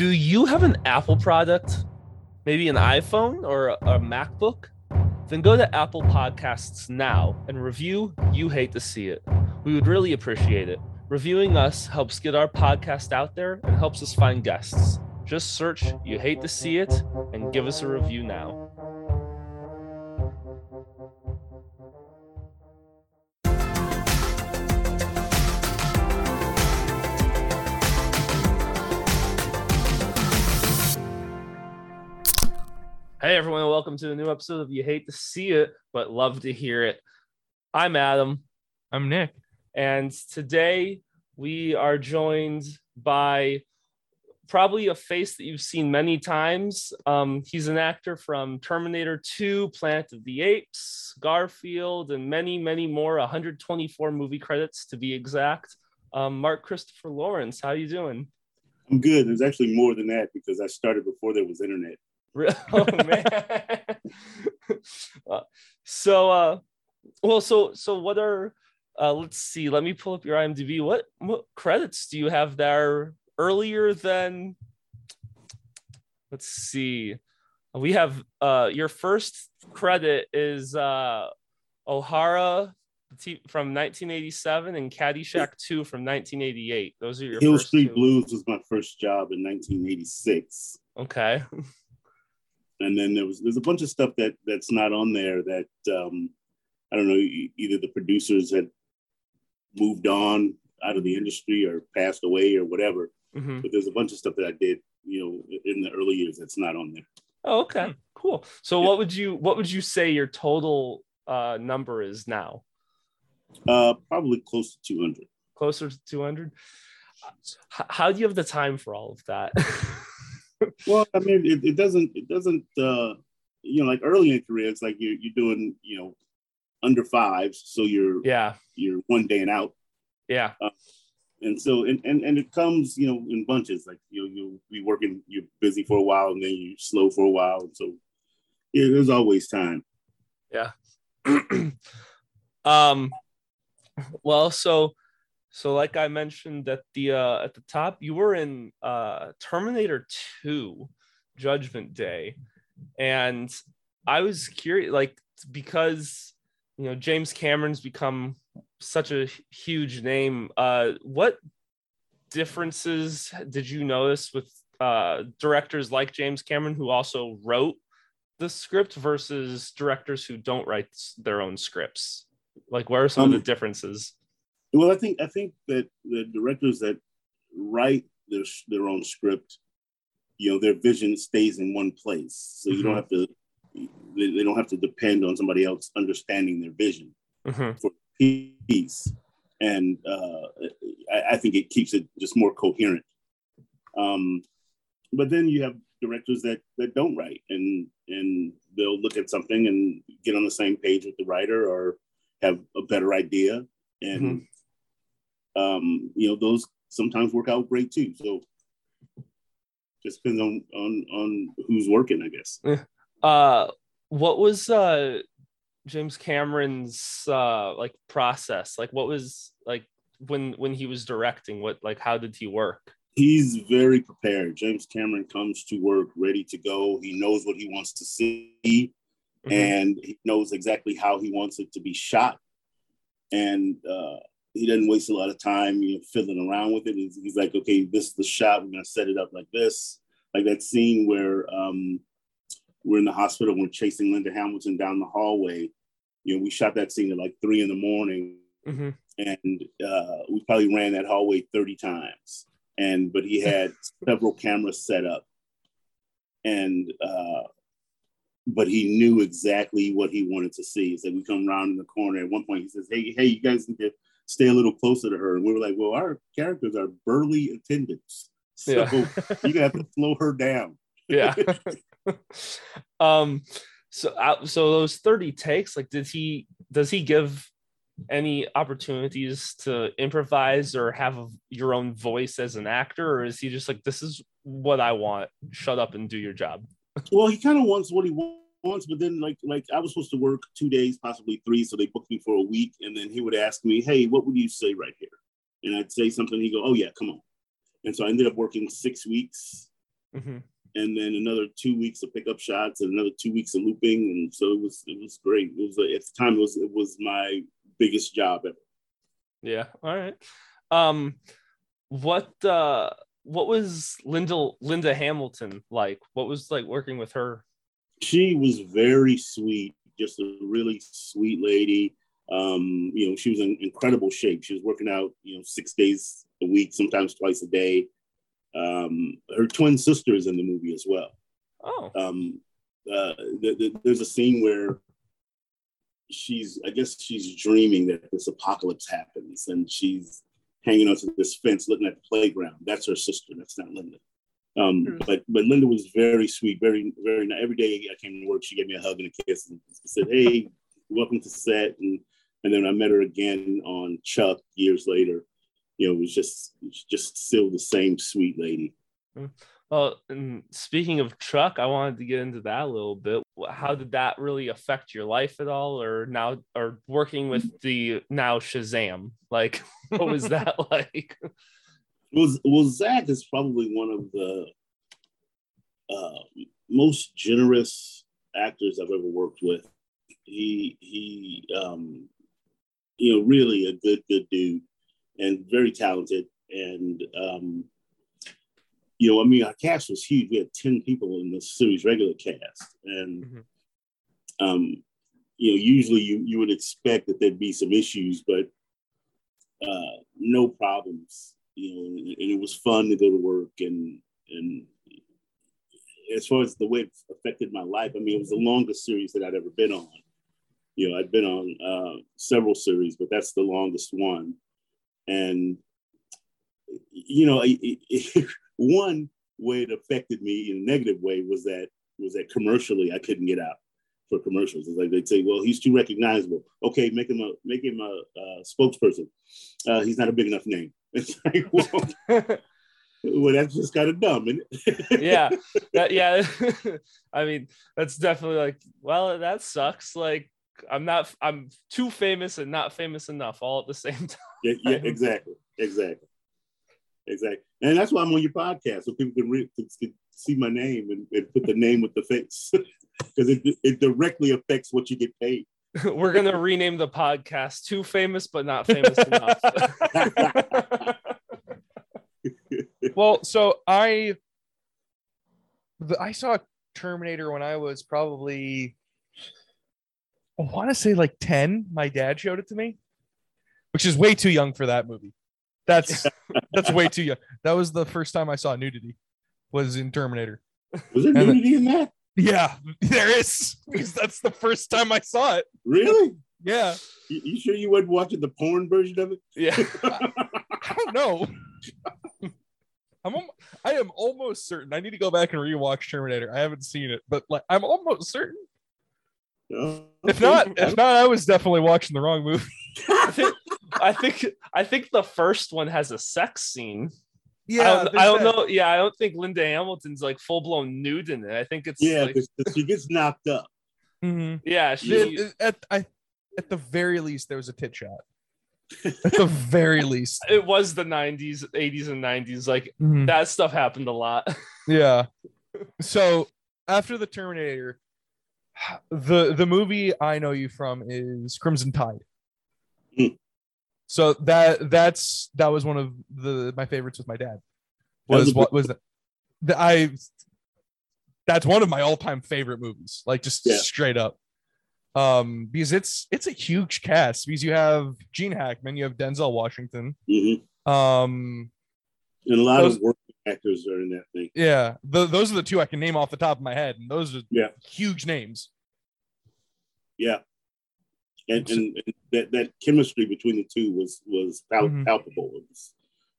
Do you have an Apple product, maybe an iPhone or a MacBook? Then go to Apple Podcasts now and review You Hate to See It. We would really appreciate it. Reviewing us helps get our podcast out there and helps us find guests. Just search You Hate to See It and give us a review now. Hey everyone, welcome to a new episode of You Hate to See It, but Love to Hear It. I'm Adam. I'm Nick. And today we are joined by probably a face that you've seen many times. He's an actor from Terminator 2, Planet of the Apes, Garfield, and many, many more, 124 movie credits to be exact. Mark Christopher Lawrence, how are you doing? I'm good. There's actually more than that because I started before there was internet. Oh man! So what are? Let's see. Let me pull up your IMDb. What credits do you have there? Earlier than? Let's see. We have your first credit is O'Hara from 1987 and Caddyshack 2 from 1988. Those are your Hill first Street two. Blues was my first job in 1986. Okay. And then there's a bunch of stuff that's not on there that, I don't know, either the producers had moved on out of the industry or passed away or whatever. Mm-hmm. But there's a bunch of stuff that I did, in the early years that's not on there. Oh, okay, cool. So yeah. What would you say your total number is now? Probably close to 200. Closer to 200? How do you have the time for all of that? Well, I mean, it doesn't, like early in career, it's like you're doing, under fives. So you're one day and out. Yeah. And so, and it comes, in bunches, like, you'll be working, you're busy for a while and then you slow for a while. So yeah, there's always time. Yeah. Well, so like I mentioned at the top, you were in Terminator 2 Judgment Day. And I was curious, because, James Cameron's become such a huge name. What differences did you notice with directors like James Cameron, who also wrote the script, versus directors who don't write their own scripts? What are some of the differences? Well, I think that the directors that write their own script, their vision stays in one place. So you don't have to, they don't have to depend on somebody else understanding their vision for peace. And I think it keeps it just more coherent. But then you have directors that don't write and they'll look at something and get on the same page with the writer or have a better idea. And those sometimes work out great too. So just depends on who's working, I guess. What was James Cameron's process? What was when he was directing? How did he work? He's very prepared. James Cameron comes to work ready to go. He knows what he wants to see, and he knows exactly how he wants it to be shot. And he doesn't waste a lot of time, fiddling around with it. He's like, okay, this is the shot. We're going to set it up like this. Like that scene where we're in the hospital, we're chasing Linda Hamilton down the hallway. We shot that scene at 3 a.m. And we probably ran that hallway 30 times. But he had several cameras set up. And but he knew exactly what he wanted to see. So we come around in the corner. At one point, he says, hey, you guys need to stay a little closer to her. And we were like, well, our characters are burly attendants. So you're going to have to slow her down. Yeah. So those 30 takes, does he give any opportunities to improvise or have your own voice as an actor? Or is he just this is what I want. Shut up and do your job. Well, he kind of wants what he wants, but then I was supposed to work 2 days, possibly 3, so they booked me for a week, and then he would ask me, "Hey, what would you say right here?" And I'd say something. He'd go, "Oh yeah, come on." And so I ended up working 6 weeks Mm-hmm. And then another 2 weeks of pickup shots and another 2 weeks of looping. And so it was great. It was at the time it was my biggest job ever. Yeah. All right. What was Linda Hamilton like? What was like working with her? She was very sweet, just a really sweet lady. She was in incredible shape. She was working out, 6 days a week, sometimes twice a day. Her twin sister is in the movie as well. Oh. There's a scene where she's dreaming that this apocalypse happens, and she's hanging onto this fence, looking at the playground. That's her sister. That's not Linda. But Linda was very sweet, very, very. Every day I came to work, she gave me a hug and a kiss, and said, "Hey, welcome to set." And then I met her again on Chuck years later. It was just still the same sweet lady. Well, and speaking of Chuck, I wanted to get into that a little bit. How did that really affect your life at all, or working with the now Shazam? Like, what was that like? Well, Zach is probably one of the most generous actors I've ever worked with. He really a good dude and very talented. And our cast was huge. We had 10 people in the series regular cast, and mm-hmm. Usually you would expect that there'd be some issues, but no problems. And it was fun to go to work, and as far as the way it affected my life, I mean, it was the longest series that I'd ever been on. I'd been on several series, but that's the longest one. And, one way it affected me in a negative way was that commercially I couldn't get out for commercials. It's like they'd say, "Well, he's too recognizable." Okay, make him a spokesperson. He's not a big enough name. It's like, well, that's just kind of dumb, isn't it? Yeah. I mean, that's definitely like, well, that sucks. Like, I'm too famous and not famous enough all at the same time. Yeah, exactly. And that's why I'm on your podcast, so people can see my name and put the name with the face, because it directly affects what you get paid. We're going to rename the podcast Too Famous But Not Famous Enough. Well, so I saw Terminator when I was probably, I want to say like 10. My dad showed it to me, which is way too young for that movie. That's way too young. That was the first time I saw nudity, was in Terminator. Was there nudity in that? Yeah, there is, because that's the first time I saw it. Really? Yeah. You sure you weren't watching the porn version of it? Yeah. I don't know. I am almost certain. I need to go back and rewatch Terminator. I haven't seen it, but like I'm almost certain. Okay. If not, I was definitely watching the wrong movie. I think the first one has a sex scene. Yeah, I don't know. Yeah, I don't think Linda Hamilton's like full blown nude in it. I think it's because she gets knocked up. Mm-hmm. Yeah, at the very least there was a tit shot. At the very least, it was the 90s, 80s, and 90s. Like mm-hmm. that stuff happened a lot. Yeah. So after the Terminator, the movie I know you from is Crimson Tide. Mm. So that was one of my favorites with my dad. That's one of my all-time favorite movies. Like straight up, because it's a huge cast. Because you have Gene Hackman, you have Denzel Washington, mm-hmm. And a lot of working actors are in that thing. Yeah, those are the two I can name off the top of my head, and those are huge names. Yeah. And that chemistry between the two was palpable. It was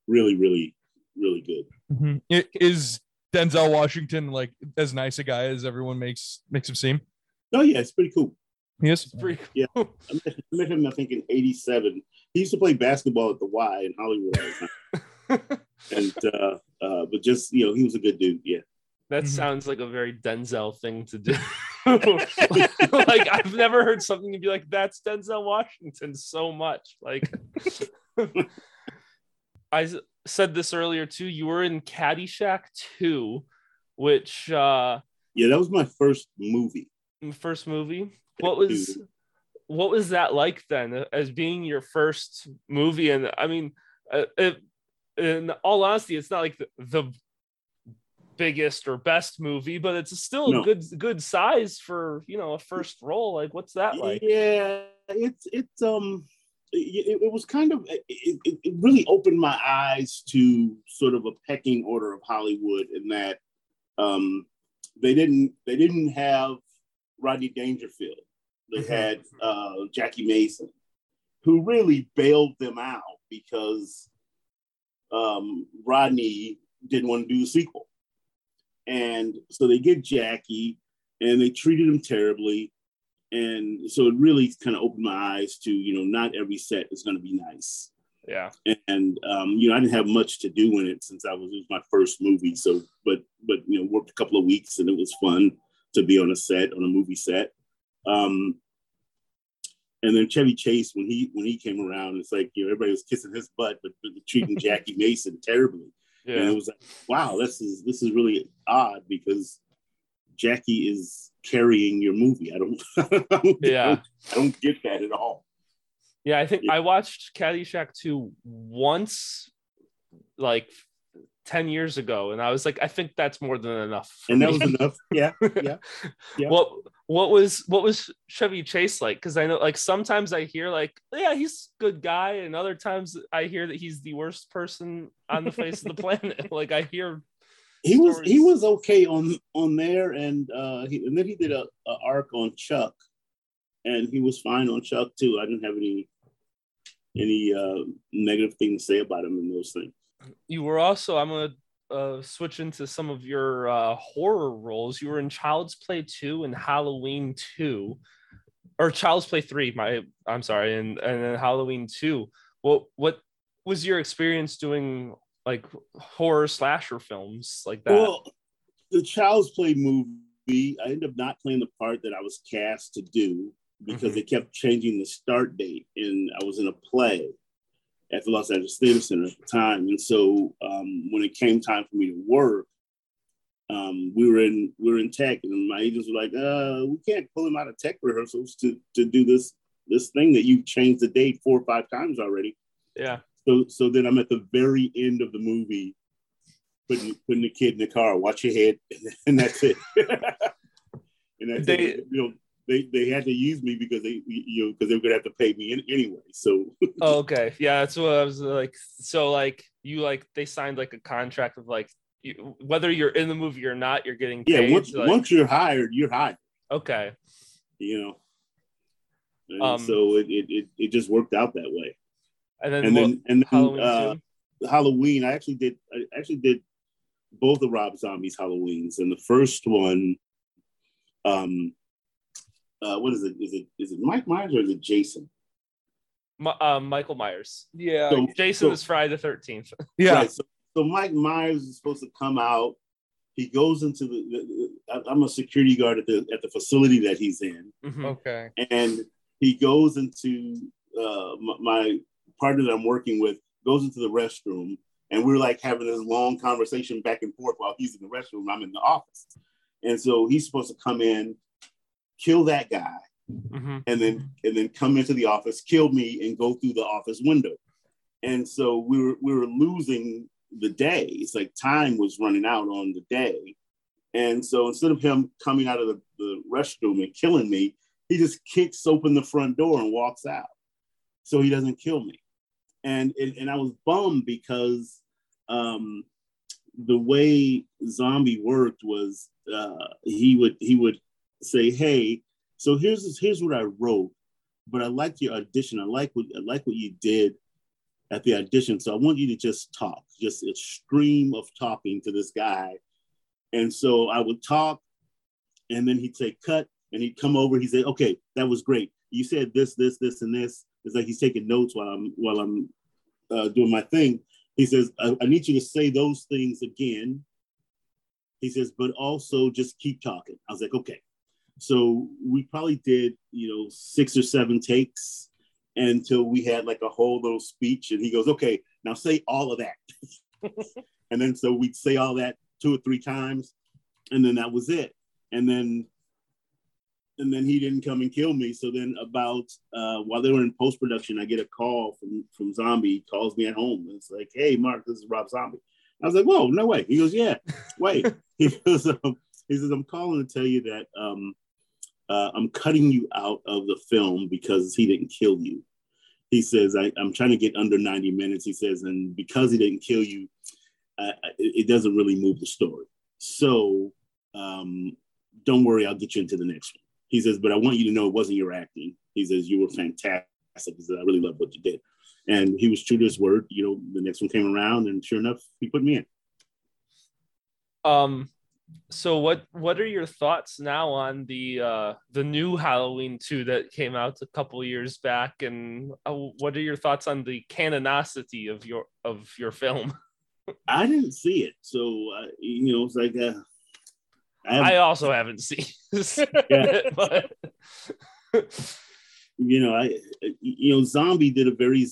really, really, really good. Mm-hmm. Is Denzel Washington like as nice a guy as everyone makes him seem? Oh yeah, it's pretty cool. Yes, pretty cool. Yeah, I met him I think in '87. He used to play basketball at the Y in Hollywood all the time. And but just he was a good dude. Yeah, that sounds like a very Denzel thing to do. Like I've never heard something to be like that's Denzel Washington so much. Like I said this earlier too. You were in Caddyshack 2, which yeah, that was my first movie. First movie. What was that like then, as being your first movie? And I mean, in all honesty, it's not like the biggest or best movie, but it's still a good size for, you know, a first role. Like, what's that like? Yeah, it was kind of, it really opened my eyes to sort of a pecking order of Hollywood, in that they didn't have Rodney Dangerfield. They had Jackie Mason, who really bailed them out because Rodney didn't want to do the sequel. And so they get Jackie, and they treated him terribly. And so it really kind of opened my eyes to, you know, not every set is going to be nice. Yeah. And, you know, I didn't have much to do in it since it was my first movie. So, but, you know, worked a couple of weeks, and it was fun to be on a movie set. And then Chevy Chase, when he came around, it's like, you know, everybody was kissing his butt, but treating Jackie Mason terribly. Yeah. And it was like, wow, this is really odd, because Jackie is carrying your movie. I don't get that at all. Yeah, I think I watched Caddyshack 2 once, like 10 years ago, and I was like, I think that's more than enough. And that was enough. Yeah. What was Chevy Chase like? Because I know, like, sometimes I hear like, yeah, he's a good guy, and other times I hear that he's the worst person on the face of the planet. Like, I hear he was okay on there, and then he did a arc on Chuck, and he was fine on Chuck too. I didn't have any negative thing to say about him in those things. You were also, I'm going to switch into some of your horror roles. You were in Child's Play 2 and Halloween 2, or Child's Play 3, and then Halloween 2. What was your experience doing, like, horror slasher films like that? Well, the Child's Play movie, I ended up not playing the part that I was cast to do, because they kept changing the start date, and I was in a play at the Los Angeles Theater Center at the time. And so when it came time for me to work, we were in tech, and my agents were like, we can't pull him out of tech rehearsals to do this thing that you've changed the date 4 or 5 times already. Yeah. So then I'm at the very end of the movie, putting the kid in the car, watch your head, and that's it. And that's it. You know, They had to use me because they were gonna have to pay me anyway. So okay, yeah, that's what I was like. So like they signed like a contract of like whether you're in the movie or not, you're getting paid. Yeah, once you're hired, you're hired. Okay, you know. And so it just worked out that way. And then Halloween. I actually did both of Rob Zombie's Halloweens, and the first one. What is it? Is it Mike Myers or is it Jason? Michael Myers. Yeah. So, Jason is Friday the 13th. Yeah. Right, so Mike Myers is supposed to come out. He goes into I'm a security guard at the facility that he's in. Mm-hmm. Okay. And he goes into my partner that I'm working with goes into the restroom, and we're like having this long conversation back and forth while he's in the restroom. I'm in the office, and so he's supposed to come in, kill that guy, and then come into the office, kill me, and go through the office window. And so we were losing the day. It's like time was running out on the day. And so instead of him coming out of the restroom and killing me, he just kicks open the front door and walks out. So he doesn't kill me. And I was bummed because the way Zombie worked was he would say, hey, so here's what I wrote, but I like your audition. I like what you did at the audition. So I want you to just talk, just a stream of talking to this guy. And so I would talk, and then he'd say cut, and he'd come over. He'd say, okay, that was great. You said this, this, this, and this. It's like he's taking notes while I'm doing my thing. He says, I need you to say those things again. He says, but also just keep talking. I was like, okay. So we probably did, you know, 6 or 7 takes until we had like a whole little speech, and he goes, okay, now say all of that. And then so we'd say all that 2 or 3 times, And then that was it. And then he didn't come and kill me. So then about, while they were in post-production, I get a call from Zombie. He calls me at home. And it's like, hey, Mark, this is Rob Zombie. I was like, whoa, no way. He goes, yeah, wait. He says, I'm calling to tell you that I'm cutting you out of the film because he didn't kill you. He says, I'm trying to get under 90 minutes. He says, and because he didn't kill you, it doesn't really move the story. So don't worry, I'll get you into the next one. He says, but I want you to know it wasn't your acting. He says, you were fantastic. He said, I really love what you did. And he was true to his word. You know, the next one came around and sure enough, he put me in. So what are your thoughts now on the new Halloween 2 that came out a couple years back, and what are your thoughts on the canonicity of your film? I didn't see it, so you know, it's like I also haven't seen it, but you know, Zombie did a very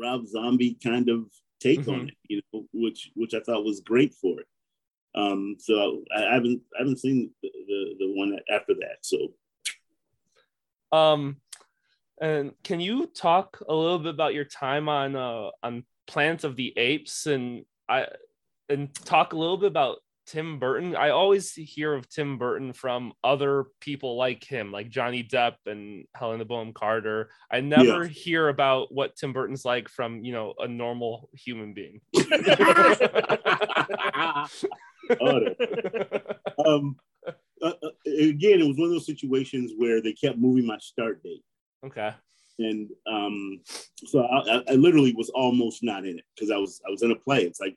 Rob Zombie kind of take on it, you know, which I thought was great for it. So I haven't seen the one after that. So, and can you talk a little bit about your time on Planet of the Apes, and talk a little bit about Tim Burton? I always hear of Tim Burton from other people like him, like Johnny Depp and Helena Bonham Carter. I never hear about what Tim Burton's like from, you know, a normal human being. Again, it was one of those situations where they kept moving my start date. Okay. And so I literally was almost not in it because I was in a play. It's like,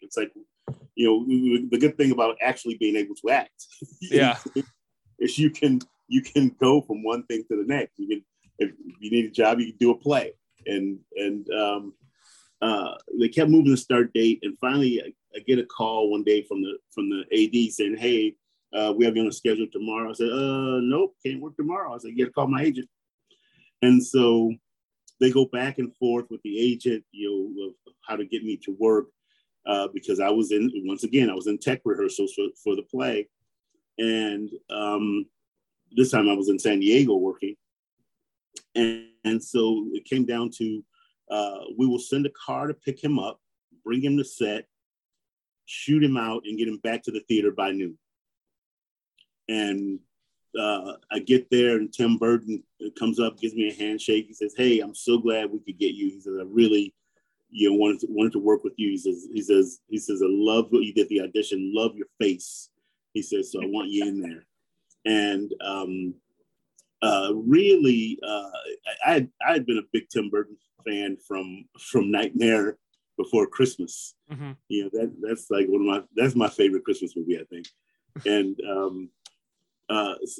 you know, the good thing about actually being able to act, yeah, is you can go from one thing to the next. You can, if you need a job, you can do a play. And they kept moving the start date, and finally I get a call one day from the AD saying, "Hey, we have you on a schedule tomorrow." I said, "Nope, can't work tomorrow." I said, "You got to call my agent." And so they go back and forth with the agent, you know, of how to get me to work. Because I was in tech rehearsals for the play. And this time I was in San Diego working. And so it came down to, we will send a car to pick him up, bring him to set, shoot him out, and get him back to the theater by noon. And I get there and Tim Burton comes up, gives me a handshake. He says, "Hey, I'm so glad we could get you." He says, "I really... you know, wanted to work with you." He says, "I love what you did the audition, love your face." He says, "So I want you in there." And I had been a big Tim Burton fan from Nightmare Before Christmas. Mm-hmm. You know, that's like that's my favorite Christmas movie, I think. And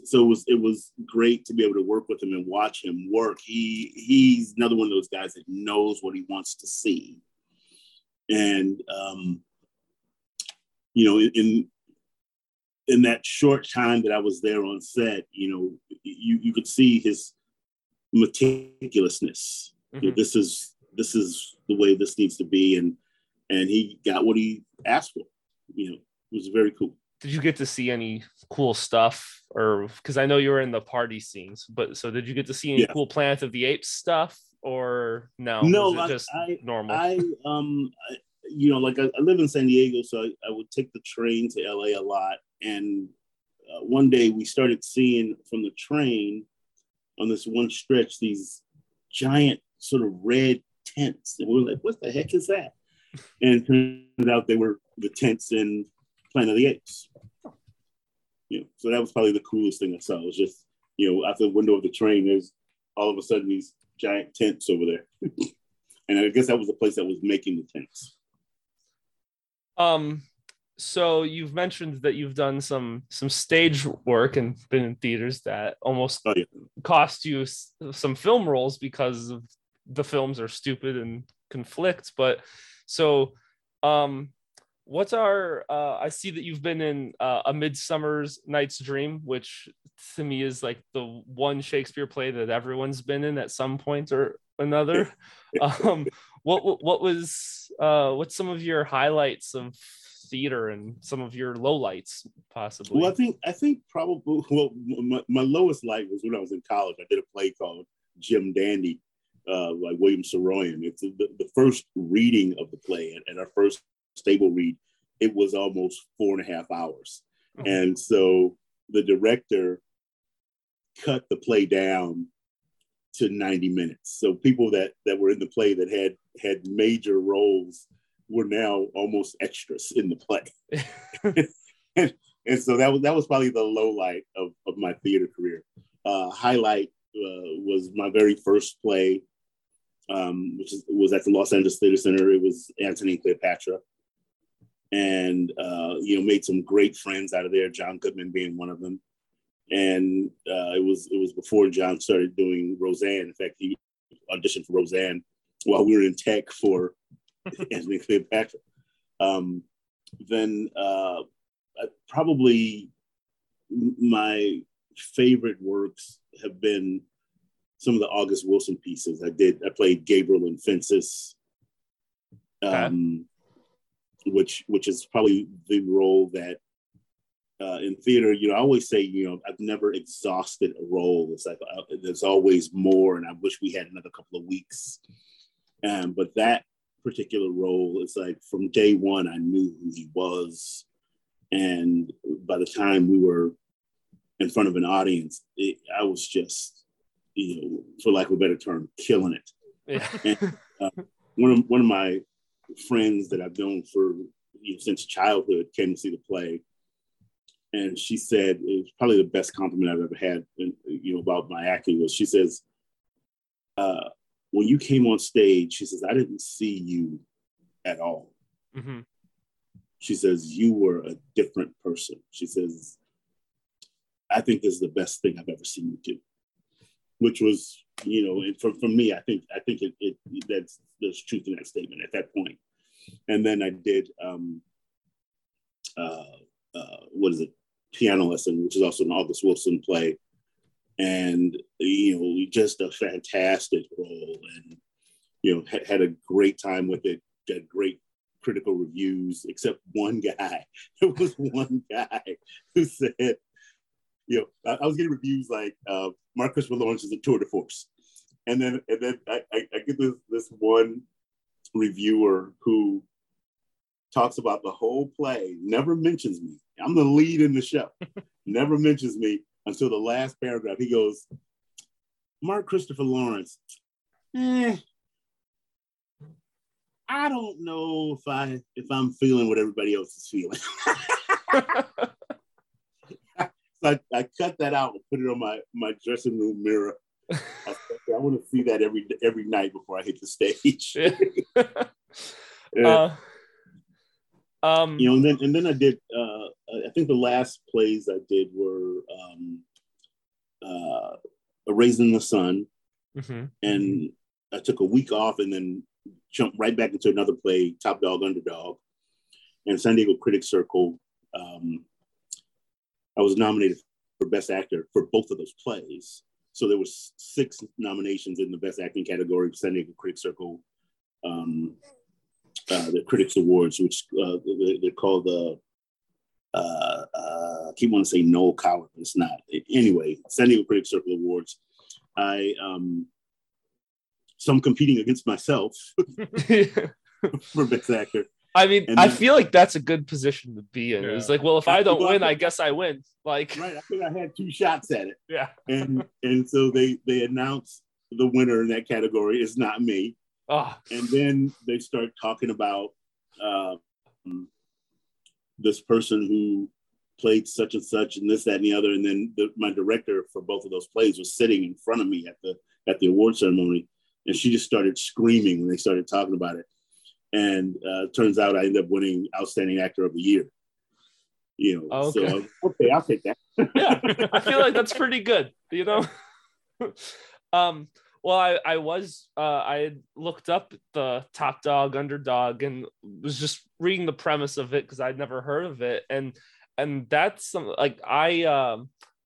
so it was great to be able to work with him and watch him work. He's another one of those guys that knows what he wants to see. And, you know, in that short time that I was there on set, you know, you could see his meticulousness. Mm-hmm. You know, this is the way this needs to be. And he got what he asked for, you know. It was very cool. Did you get to see any cool stuff, or because I know you were in the party scenes, but so did you get to see any cool Planet of the Apes stuff, or no? No, normal. I you know, like I live in San Diego, so I would take the train to LA a lot. And one day we started seeing from the train on this one stretch these giant sort of red tents, and we were like, "What the heck is that?" And it turned out they were the tents in Planet of the Apes. You know, so that was probably the coolest thing I saw. It was just, you know, out the window of the train, there's all of a sudden these giant tents over there. And I guess that was the place that was making the tents. So you've mentioned that you've done some stage work and been in theaters that almost cost you some film roles because of the films are stupid and conflict. But so, what's our? I see that you've been in A Midsummer Night's Dream, which to me is like the one Shakespeare play that everyone's been in at some point or another. What's some of your highlights of theater and some of your lowlights, possibly? Well, I think probably, well, my lowest light was when I was in college. I did a play called Jim Dandy by William Saroyan. It's the first reading of the play, and our first stable read, it was almost 4.5 hours. Oh. And so the director cut the play down to 90 minutes. So people that were in the play that had major roles were now almost extras in the play. and so that was probably the low light of my theater career. Highlight was my very first play, which was at the Los Angeles Theater Center. It was Antony and Cleopatra. And, made some great friends out of there, John Goodman being one of them. And it was before John started doing Roseanne. In fact, he auditioned for Roseanne while we were in tech for Antony and Cleopatra. Then probably my favorite works have been some of the August Wilson pieces. I played Gabriel and Fences, which is probably the role that in theater, I always say, I've never exhausted a role. It's like there's always more, and I wish we had another couple of weeks. But that particular role, it's like from day one, I knew who he was, and by the time we were in front of an audience, I was just, for lack of a better term, killing it. Yeah. And, one of my friends that I've known for since childhood came to see the play. And she said, it was probably the best compliment I've ever had, about my acting was, she says, when you came on stage, she says, I didn't see you at all. Mm-hmm. She says, you were a different person. She says, I think this is the best thing I've ever seen you do, which was, and for me, I think it that's, there's truth in that statement at that point. And then I did, Piano Lesson, which is also an August Wilson play, and just a fantastic role, and had a great time with it. Got great critical reviews, except one guy. There was one guy who said, I was getting reviews like Mark Christopher Lawrence is a tour de force, and then I get this one reviewer who talks about the whole play, never mentions me. I'm the lead in the show. Never mentions me until the last paragraph. He goes, Mark Christopher Lawrence, I don't know if I'm feeling what everybody else is feeling. So I cut that out and put it on my dressing room mirror. I want to see that every night before I hit the stage. Yeah. And then I did, I think the last plays I did were A Raisin in the Sun. Mm-hmm. And I took a week off and then jumped right back into another play, Top Dog Underdog, and San Diego Critics Circle. I was nominated for Best Actor for both of those plays. So there was 6 nominations in the Best Acting category for San Diego Critics Circle. The Critics Awards, which they're called the I keep wanting to say Noel Coward, but it's not. Anyway, San Diego Critics Circle Awards. I some competing against myself for Best Actor. I mean, I feel like that's a good position to be in. Yeah. It's like, well, if I don't win, I guess I win. Like, right? I think I had 2 shots at it. Yeah, and so they announced the winner in that category. It's not me. Oh. And then they start talking about this person who played such and such and this, that, and the other. And then my director for both of those plays was sitting in front of me at the award ceremony. And she just started screaming when they started talking about it. And turns out I ended up winning Outstanding Actor of the Year. Okay. So okay, I'll take that. Yeah, I feel like that's pretty good, Well, I had looked up the Top Dog Underdog and was just reading the premise of it because I'd never heard of it. And that's something like I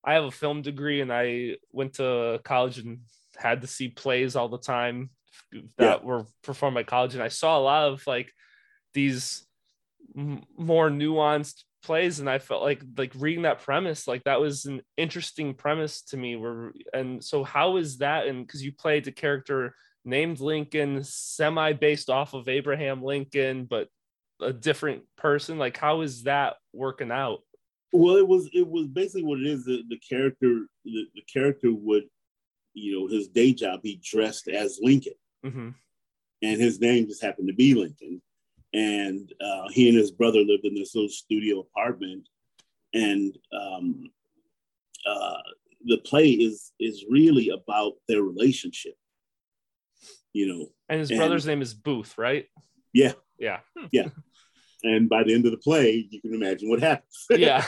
have a film degree and I went to college and had to see plays all the time that were performed by college. And I saw a lot of like these more nuanced plays, and I felt like reading that premise, like that was an interesting premise to me. And so how is that? And because you played a character named Lincoln, semi based off of Abraham Lincoln, but a different person, like how is that working out? Well, it was basically what it is. The character would, his day job, he dressed as Lincoln, mm-hmm. and his name just happened to be Lincoln. And he and his brother lived in this little studio apartment. And the play is really about their relationship, And his brother's name is Booth, right? Yeah. Yeah. Yeah. And by the end of the play, you can imagine what happens. Yeah.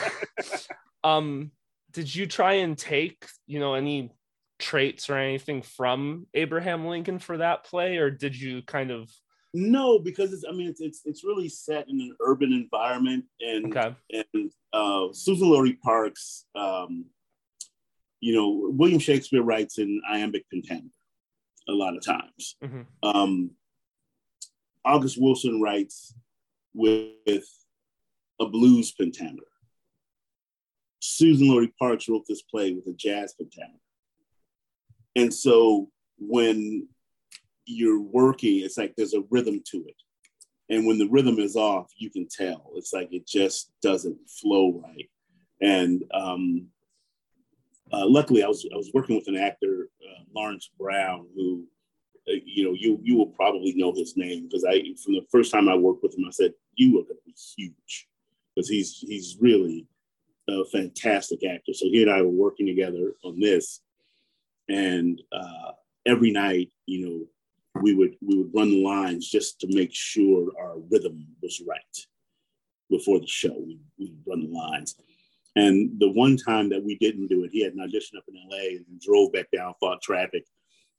Did you try and take, any traits or anything from Abraham Lincoln for that play? Or did you kind of... No, because it's really set in an urban environment, and okay. and Suzan-Lori Parks, William Shakespeare writes in iambic pentameter a lot of times. Mm-hmm. August Wilson writes with a blues pentameter. Suzan-Lori Parks wrote this play with a jazz pentameter, and so when you're working, it's like there's a rhythm to it, and when the rhythm is off, you can tell. It's like it just doesn't flow right. And luckily, I was working with an actor, Lawrence Brown, who you will probably know his name, because from the first time I worked with him, I said, you are going to be huge, because he's really a fantastic actor. So he and I were working together on this, and every night, we would run the lines just to make sure our rhythm was right. Before the show, we'd run the lines. And the one time that we didn't do it, he had an audition up in LA and drove back down, fought traffic.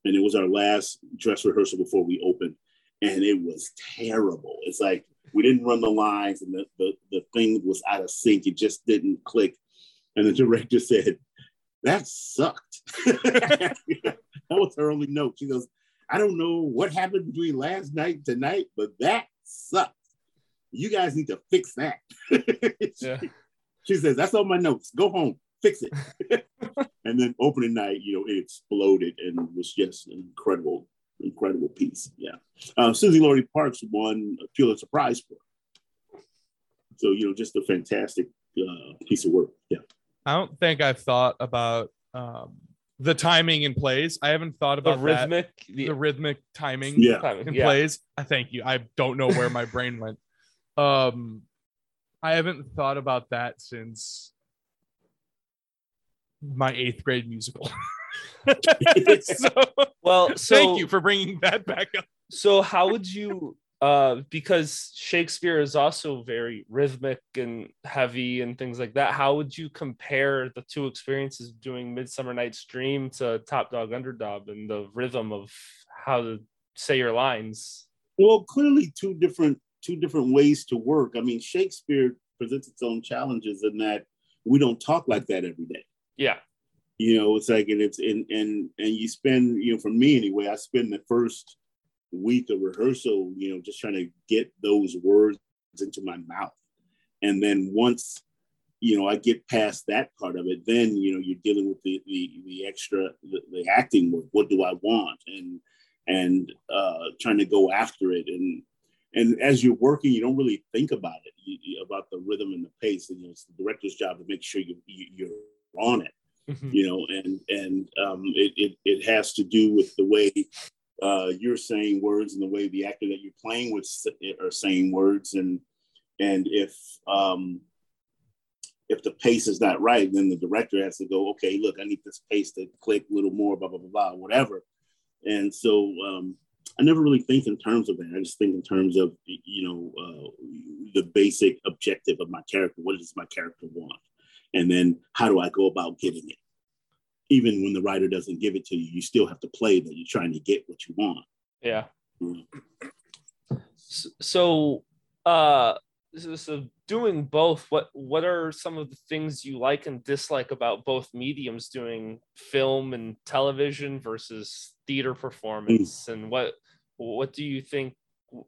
And it was our last dress rehearsal before we opened. And it was terrible. It's like, we didn't run the lines, and the thing was out of sync. It just didn't click. And the director said, that sucked. That was her only note. She goes, I don't know what happened between last night and tonight, but that sucks. You guys need to fix that. Yeah. She says, that's all my notes. Go home, fix it. And then opening night, it exploded and was just an incredible, incredible piece. Yeah. Suzan-Lori Parks won a Pulitzer Prize for it. So, just a fantastic piece of work. Yeah. I don't think I've thought about the timing in plays. I haven't thought about the rhythmic timing in plays. I thank you. I don't know where my brain went. I haven't thought about that since my 8th grade musical. So thank you for bringing that back up. So how would you, because Shakespeare is also very rhythmic and heavy and things like that, how would you compare the two experiences of doing Midsummer Night's Dream to Top Dog Underdog and the rhythm of how to say your lines? Well, clearly two different ways to work. I mean, Shakespeare presents its own challenges in that we don't talk like that every day. Yeah. It's like, and it's and you spend, for me anyway, I spend the first week of rehearsal, just trying to get those words into my mouth. And then once, I get past that part of it, then, you're dealing with the extra, the acting work. What do I want? And trying to go after it. And as you're working, you don't really think about it, about the rhythm and the pace. And it's the director's job to make sure you're on it, mm-hmm. It has to do with the way you're saying words and the way the actor that you're playing with are saying words, and if the pace is not right, then the director has to go, okay, look, I need this pace to click a little more, blah blah blah blah, whatever. And so I never really think in terms of that. I just think in terms of the basic objective of my character. What does my character want, and then how do I go about getting it? Even when the writer doesn't give it to you, you still have to play that you're trying to get what you want. Yeah. So doing both, what are some of the things you like and dislike about both mediums, doing film and television versus theater performance? Mm. And what do you think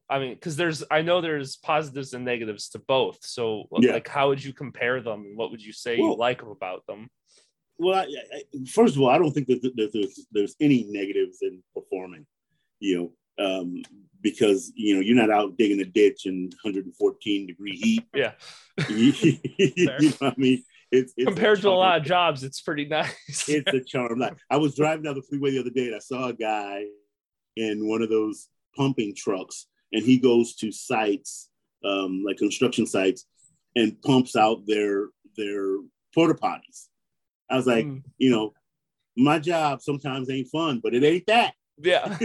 I mean, because I know there's positives and negatives to both. So like, how would you compare them? And what would you say you like about them? Well, I, first of all, I don't think that there's any negatives in performing, because, you're not out digging a ditch in 114 degree heat. Yeah. You know what I mean? It's compared to a lot of jobs, it's pretty nice. It's a charm. I was driving down the freeway the other day and I saw a guy in one of those pumping trucks, and he goes to sites, like construction sites, and pumps out their porta potties. I was like, my job sometimes ain't fun, but it ain't that. Yeah.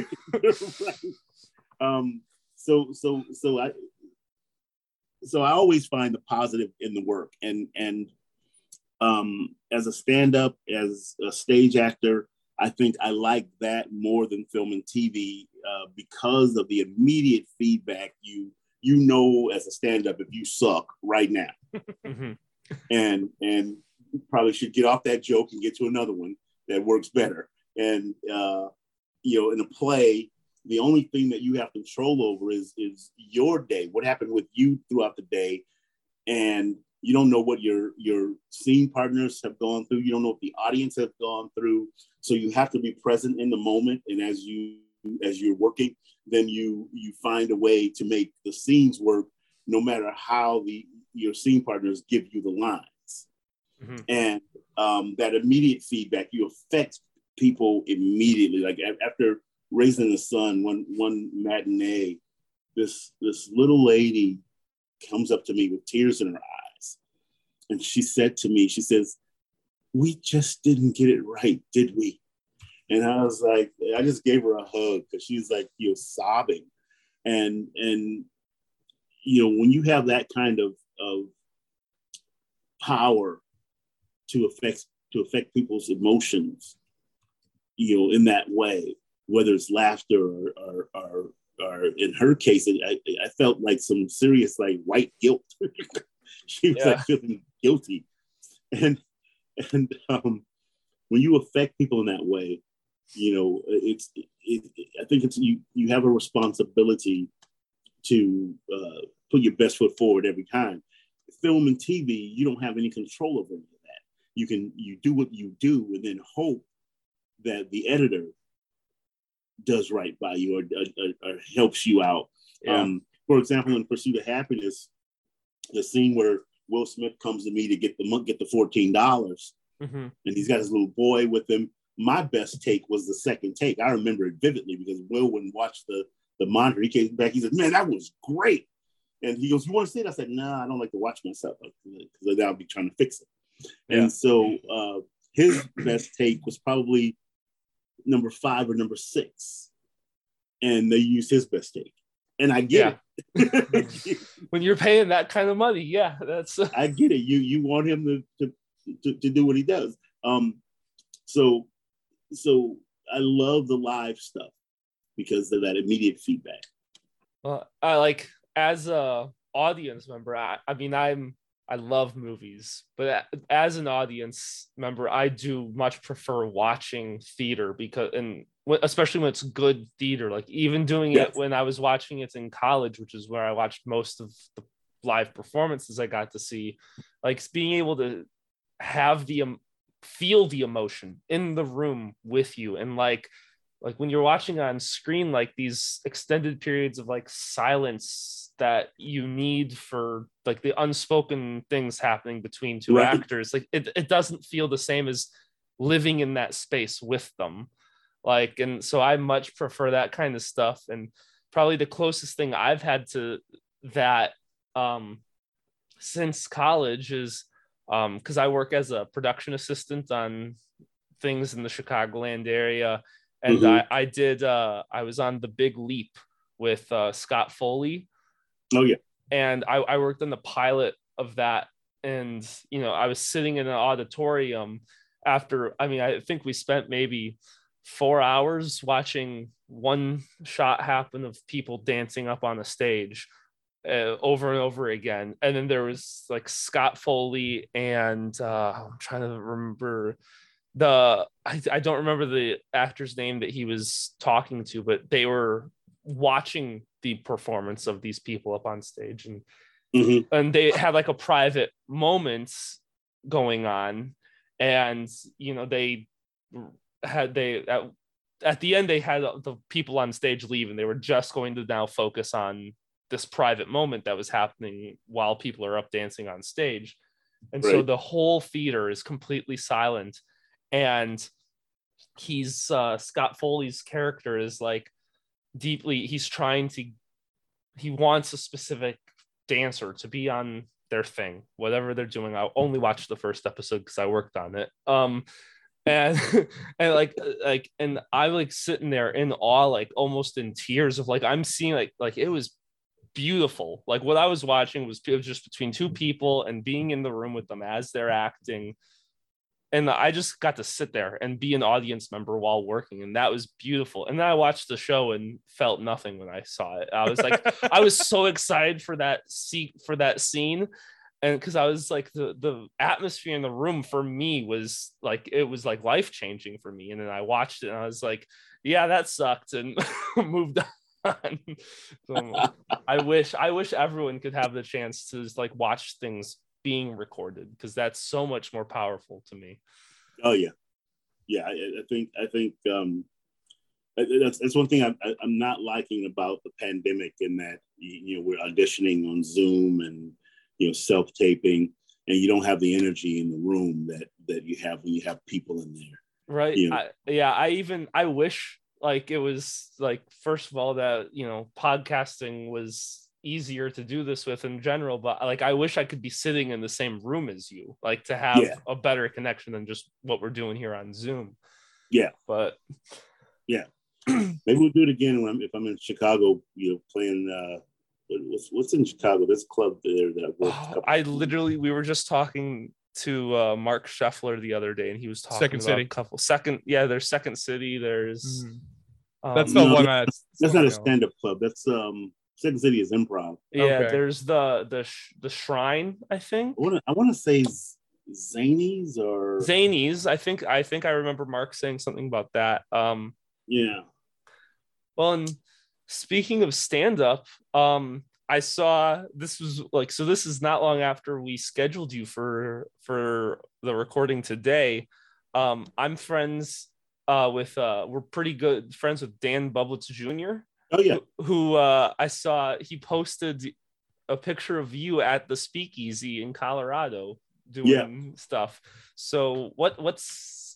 So I always find the positive in the work, and as a stand-up, as a stage actor, I think I like that more than film and TV because of the immediate feedback. You know, as a stand-up, if you suck right now, and you probably should get off that joke and get to another one that works better. And in a play, the only thing that you have control over is your day, what happened with you throughout the day, and you don't know what your scene partners have gone through. You don't know what the audience have gone through. So you have to be present in the moment. And as you're working, then you find a way to make the scenes work, no matter how your scene partners give you the lines. Mm-hmm. And that immediate feedback, you affect people immediately. Like after Raisin in the Sun, one matinee, this little lady comes up to me with tears in her eyes. And she said to me, she says, "We just didn't get it right, did we?" And I was like, I just gave her a hug because she's like, you're sobbing. And when you have that kind of power to affect people's emotions, in that way, whether it's laughter or in her case, I felt like some serious like white guilt. She was like feeling guilty, and when you affect people in that way, I think it's you have a responsibility to put your best foot forward every time. Film and TV, you don't have any control over any of that. You do what you do, and then hope that the editor does right by you or helps you out. Yeah. For example, in Pursuit of Happiness, the scene where Will Smith comes to me to get the $14, and he's got his little boy with him. My best take was the second take. I remember it vividly because Will wouldn't watch the monitor. He came back. He said, "Man, that was great." And he goes, "You want to see it?" I said, "No, I don't like to watch myself because I'll be trying to fix it." Yeah. And so his best take was probably number 5 or number 6, and they used his best take. And I get it. When you're paying that kind of money, that's. I get it. You want him to do what he does. So I love the live stuff because of that immediate feedback. Well, I like as a audience member. I love movies, but as an audience member, I do much prefer watching theater especially when it's good theater, like even doing it when I was watching it in college, which is where I watched most of the live performances I got to see, like being able to have feel the emotion in the room with you. And like when you're watching on screen, like these extended periods of like silence that you need for like the unspoken things happening between two actors, like it doesn't feel the same as living in that space with them. Like, and so I much prefer that kind of stuff. And probably the closest thing I've had to that since college is because I work as a production assistant on things in the Chicagoland area. And I was on The Big Leap with Scott Foley. Oh, yeah. And I worked on the pilot of that. And, I was sitting in an auditorium I think we spent maybe 4 hours watching one shot happen of people dancing up on a stage over and over again. And then there was like Scott Foley and I'm trying to remember I don't remember the actor's name that he was talking to, but they were watching the performance of these people up on stage, and mm-hmm. and they had like a private moment going on, and you know at the end they had the people on stage leave, and they were just going to now focus on this private moment that was happening while people are up dancing on stage. And right. so the whole theater is completely silent, and he's Scott Foley's character is like deeply, he wants a specific dancer to be on their thing, whatever they're doing. I only watched the first episode because I worked on it. And I'm like sitting there in awe, like almost in tears of like, I'm seeing like it was beautiful. Like what I was watching was just between two people and being in the room with them as they're acting. And I just got to sit there and be an audience member while working. And that was beautiful. And then I watched the show and felt nothing when I saw it. I was like, I was so excited for that scene. And because I was like, the atmosphere in the room for me was like, it was like life changing for me. And then I watched it and I was like, yeah, that sucked, and moved on. So I wish everyone could have the chance to just like watch things being recorded, because that's so much more powerful to me. Oh yeah. I think that's one thing I'm not liking about the pandemic, in that we're auditioning on Zoom and self-taping, and you don't have the energy in the room that you have when you have people in there. Right. I wish. Like it was like, first of all, that podcasting was easier to do this with in general, but like I wish I could be sitting in the same room as you, like to have a better connection than just what we're doing here on Zoom. Maybe we'll do it again if I'm in Chicago, playing what's in Chicago, this club there that we were just talking to Mark Scheffler the other day, and he was talking about there's Second City, there's that's the one that's not a stand-up club, that's Second City is improv. There's the Shrine, I think. I want to say Zanies. I think I remember Mark saying something about that. Well, and speaking of stand-up, I saw, this was like, so this is not long after we scheduled you for the recording today. I'm friends we're pretty good friends with Dan Bublitz Jr. Oh yeah. Who I saw, he posted a picture of you at the Speakeasy in Colorado doing stuff. So what's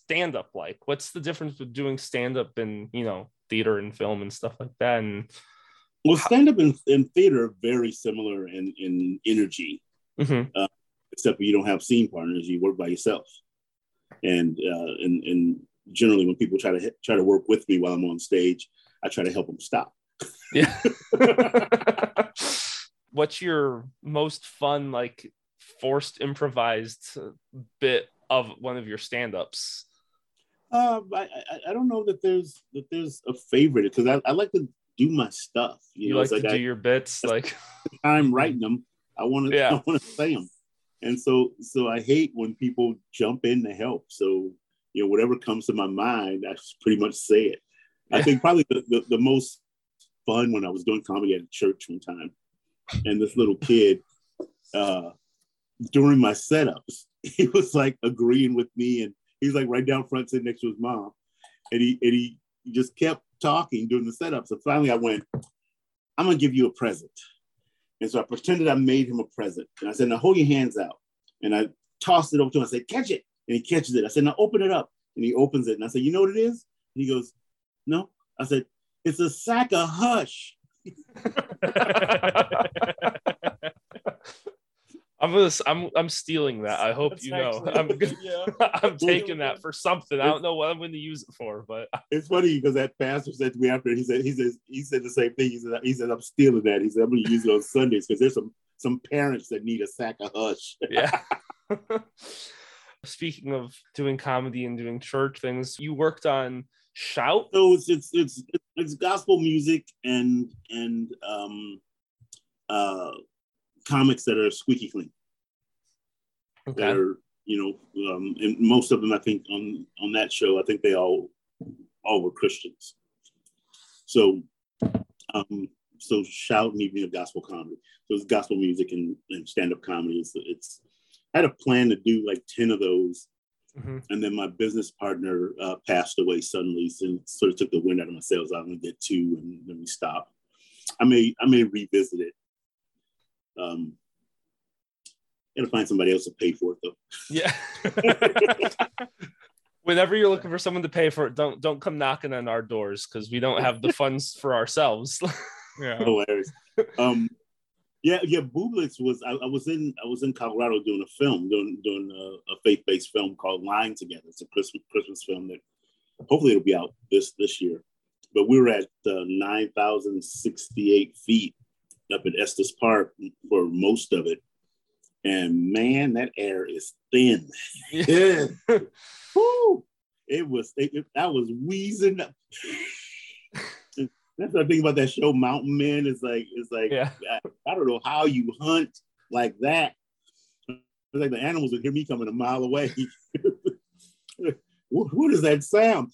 stand up like? What's the difference with doing stand up in, theater and film and stuff like that? And well, stand-up and theater are very similar in energy, mm-hmm. Except you don't have scene partners. You work by yourself, and generally when people try to work with me while I'm on stage, I try to help them stop. Yeah. What's your most fun, like forced improvised bit of one of your stand-ups? I don't know that there's a favorite, because I like to do my stuff. You like to do your bits, like I'm writing them. I want to say them, and so I hate when people jump in to help. So whatever comes to my mind, I just pretty much say it. I think probably the most fun, when I was doing comedy at a church one time, and this little kid during my setups, he was like agreeing with me, and he's like right down front sitting next to his mom, and he just kept talking during the setup. So finally I went, I'm gonna give you a present. And so I pretended I made him a present, and I said, now hold your hands out. And I tossed it over to him. I said, catch it. And he catches it. I said, now open it up. And he opens it. And I said, you know what it is? And he goes, no. I said, it's a sack of hush. I'm stealing that. I hope that's excellent. I'm taking that for something. I don't know what I'm going to use it for, but it's funny because that pastor said to me after, he said the same thing. He said I'm stealing that. He said I'm going to use it on Sundays because there's some parents that need a sack of hush. Yeah. Speaking of doing comedy and doing church things, you worked on Shout. So it's gospel music and comics that are squeaky clean. Okay. That are, and most of them, I think on that show, I think they all were Christians. So so Shout and Evening of Gospel Comedy. So it's gospel music and stand-up comedy. It's I had a plan to do like 10 of those. Mm-hmm. And then my business partner passed away suddenly, and sort of took the wind out of my sails. I only did 2, and then we stopped. I may revisit it. Gotta find somebody else to pay for it, though. Yeah. Whenever you're looking for someone to pay for it, don't come knocking on our doors, because we don't have the funds for ourselves. Yeah. Hilarious. Yeah. Booblets was I was in Colorado doing a film, doing a faith-based film called Lying Together. It's a Christmas film that hopefully it'll be out this year. But we were at 9,068 feet up at Estes Park for most of it, and man, that air is thin. Yeah. Woo! I was wheezing. That's what I think about that show, Mountain Men. It's like yeah. I don't know how you hunt like that. It's like the animals would hear me coming a mile away. What is that sound?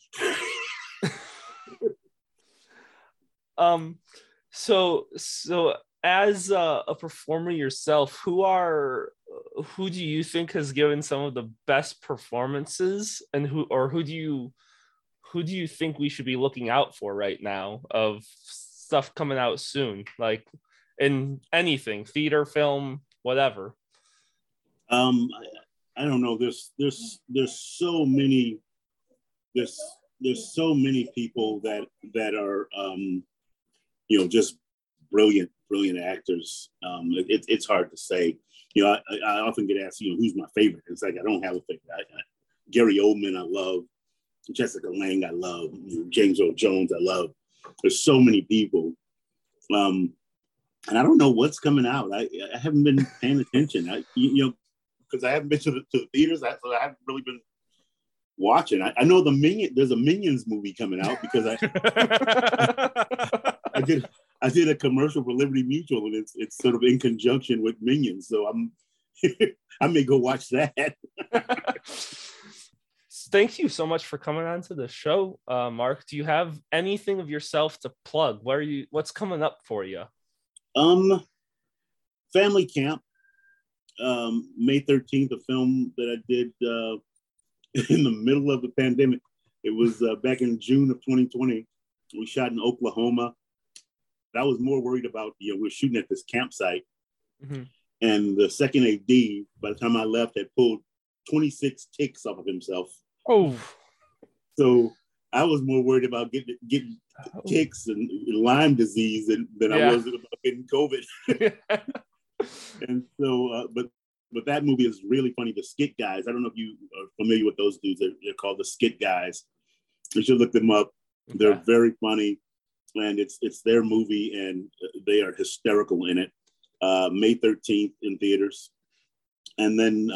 So as a performer yourself, who do you think has given some of the best performances, and who do you think we should be looking out for right now of stuff coming out soon? Like in anything, theater, film, whatever. I don't know. There's so many people that are, just brilliant actors. It's hard to say, I often get asked, who's my favorite? It's like, I don't have a favorite. Gary Oldman, I love. Jessica Lange, I love. James Earl Jones, I love. There's so many people, and I don't know what's coming out. I haven't been paying attention. Because I haven't been to the theaters, so I haven't really been watching. I know there's a Minions movie coming out because I did a commercial for Liberty Mutual, and it's sort of in conjunction with Minions, so I may go watch that. Thank you so much for coming on to the show, Mark. Do you have anything of yourself to plug? What's coming up for you? Family Camp, May 13th, a film that I did in the middle of the pandemic. It was back in June of 2020. We shot in Oklahoma. But I was more worried about, we were shooting at this campsite. Mm-hmm. And the second AD, by the time I left, had pulled 26 takes off of himself. Oh, so I was more worried about getting ticks and Lyme disease than I was about getting COVID. Yeah. And so, but that movie is really funny. The Skit Guys. I don't know if you are familiar with those dudes. They're called the Skit Guys. You should look them up. Okay. They're very funny, and it's their movie, and they are hysterical in it. May 13th in theaters, and then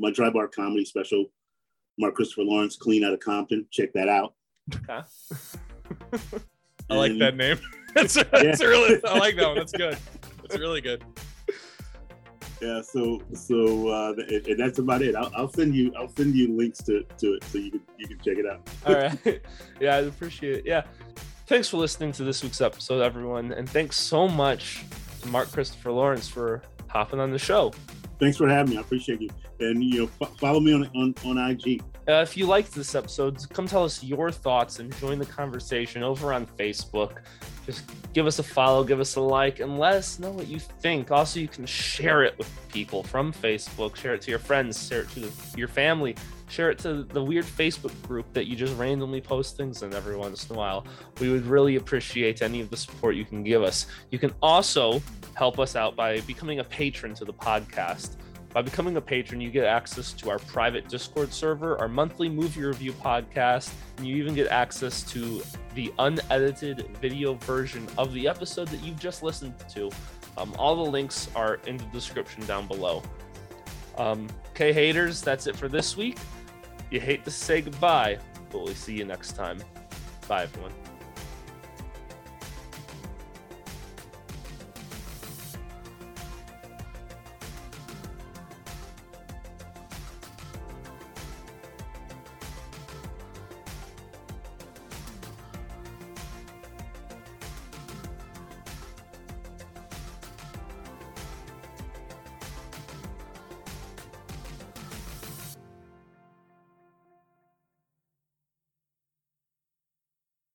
my Dry Bar comedy special. Mark Christopher Lawrence, Clean Out of Compton. Check that out. Okay. I like that name. I like that one. That's good. That's really good. Yeah. So and that's about it. I'll send you links to it so you can check it out. All right. Yeah, I appreciate it. Yeah. Thanks for listening to this week's episode, everyone, and thanks so much to Mark Christopher Lawrence for hopping on the show. Thanks for having me. I appreciate you. And, follow me on IG. If you liked this episode, come tell us your thoughts and join the conversation over on Facebook. Just give us a follow, give us a like, and let us know what you think. Also, you can share it with people from Facebook. Share it to your friends. Share it to your family. Share it to the weird Facebook group that you just randomly post things in every once in a while. We would really appreciate any of the support you can give us. You can also help us out by becoming a patron to the podcast. By becoming a patron, you get access to our private Discord server, our monthly Movie Review podcast, and you even get access to the unedited video version of the episode that you've just listened to. All the links are in the description down below. Okay, haters, that's it for this week. You hate to say goodbye, but we'll see you next time. Bye, everyone.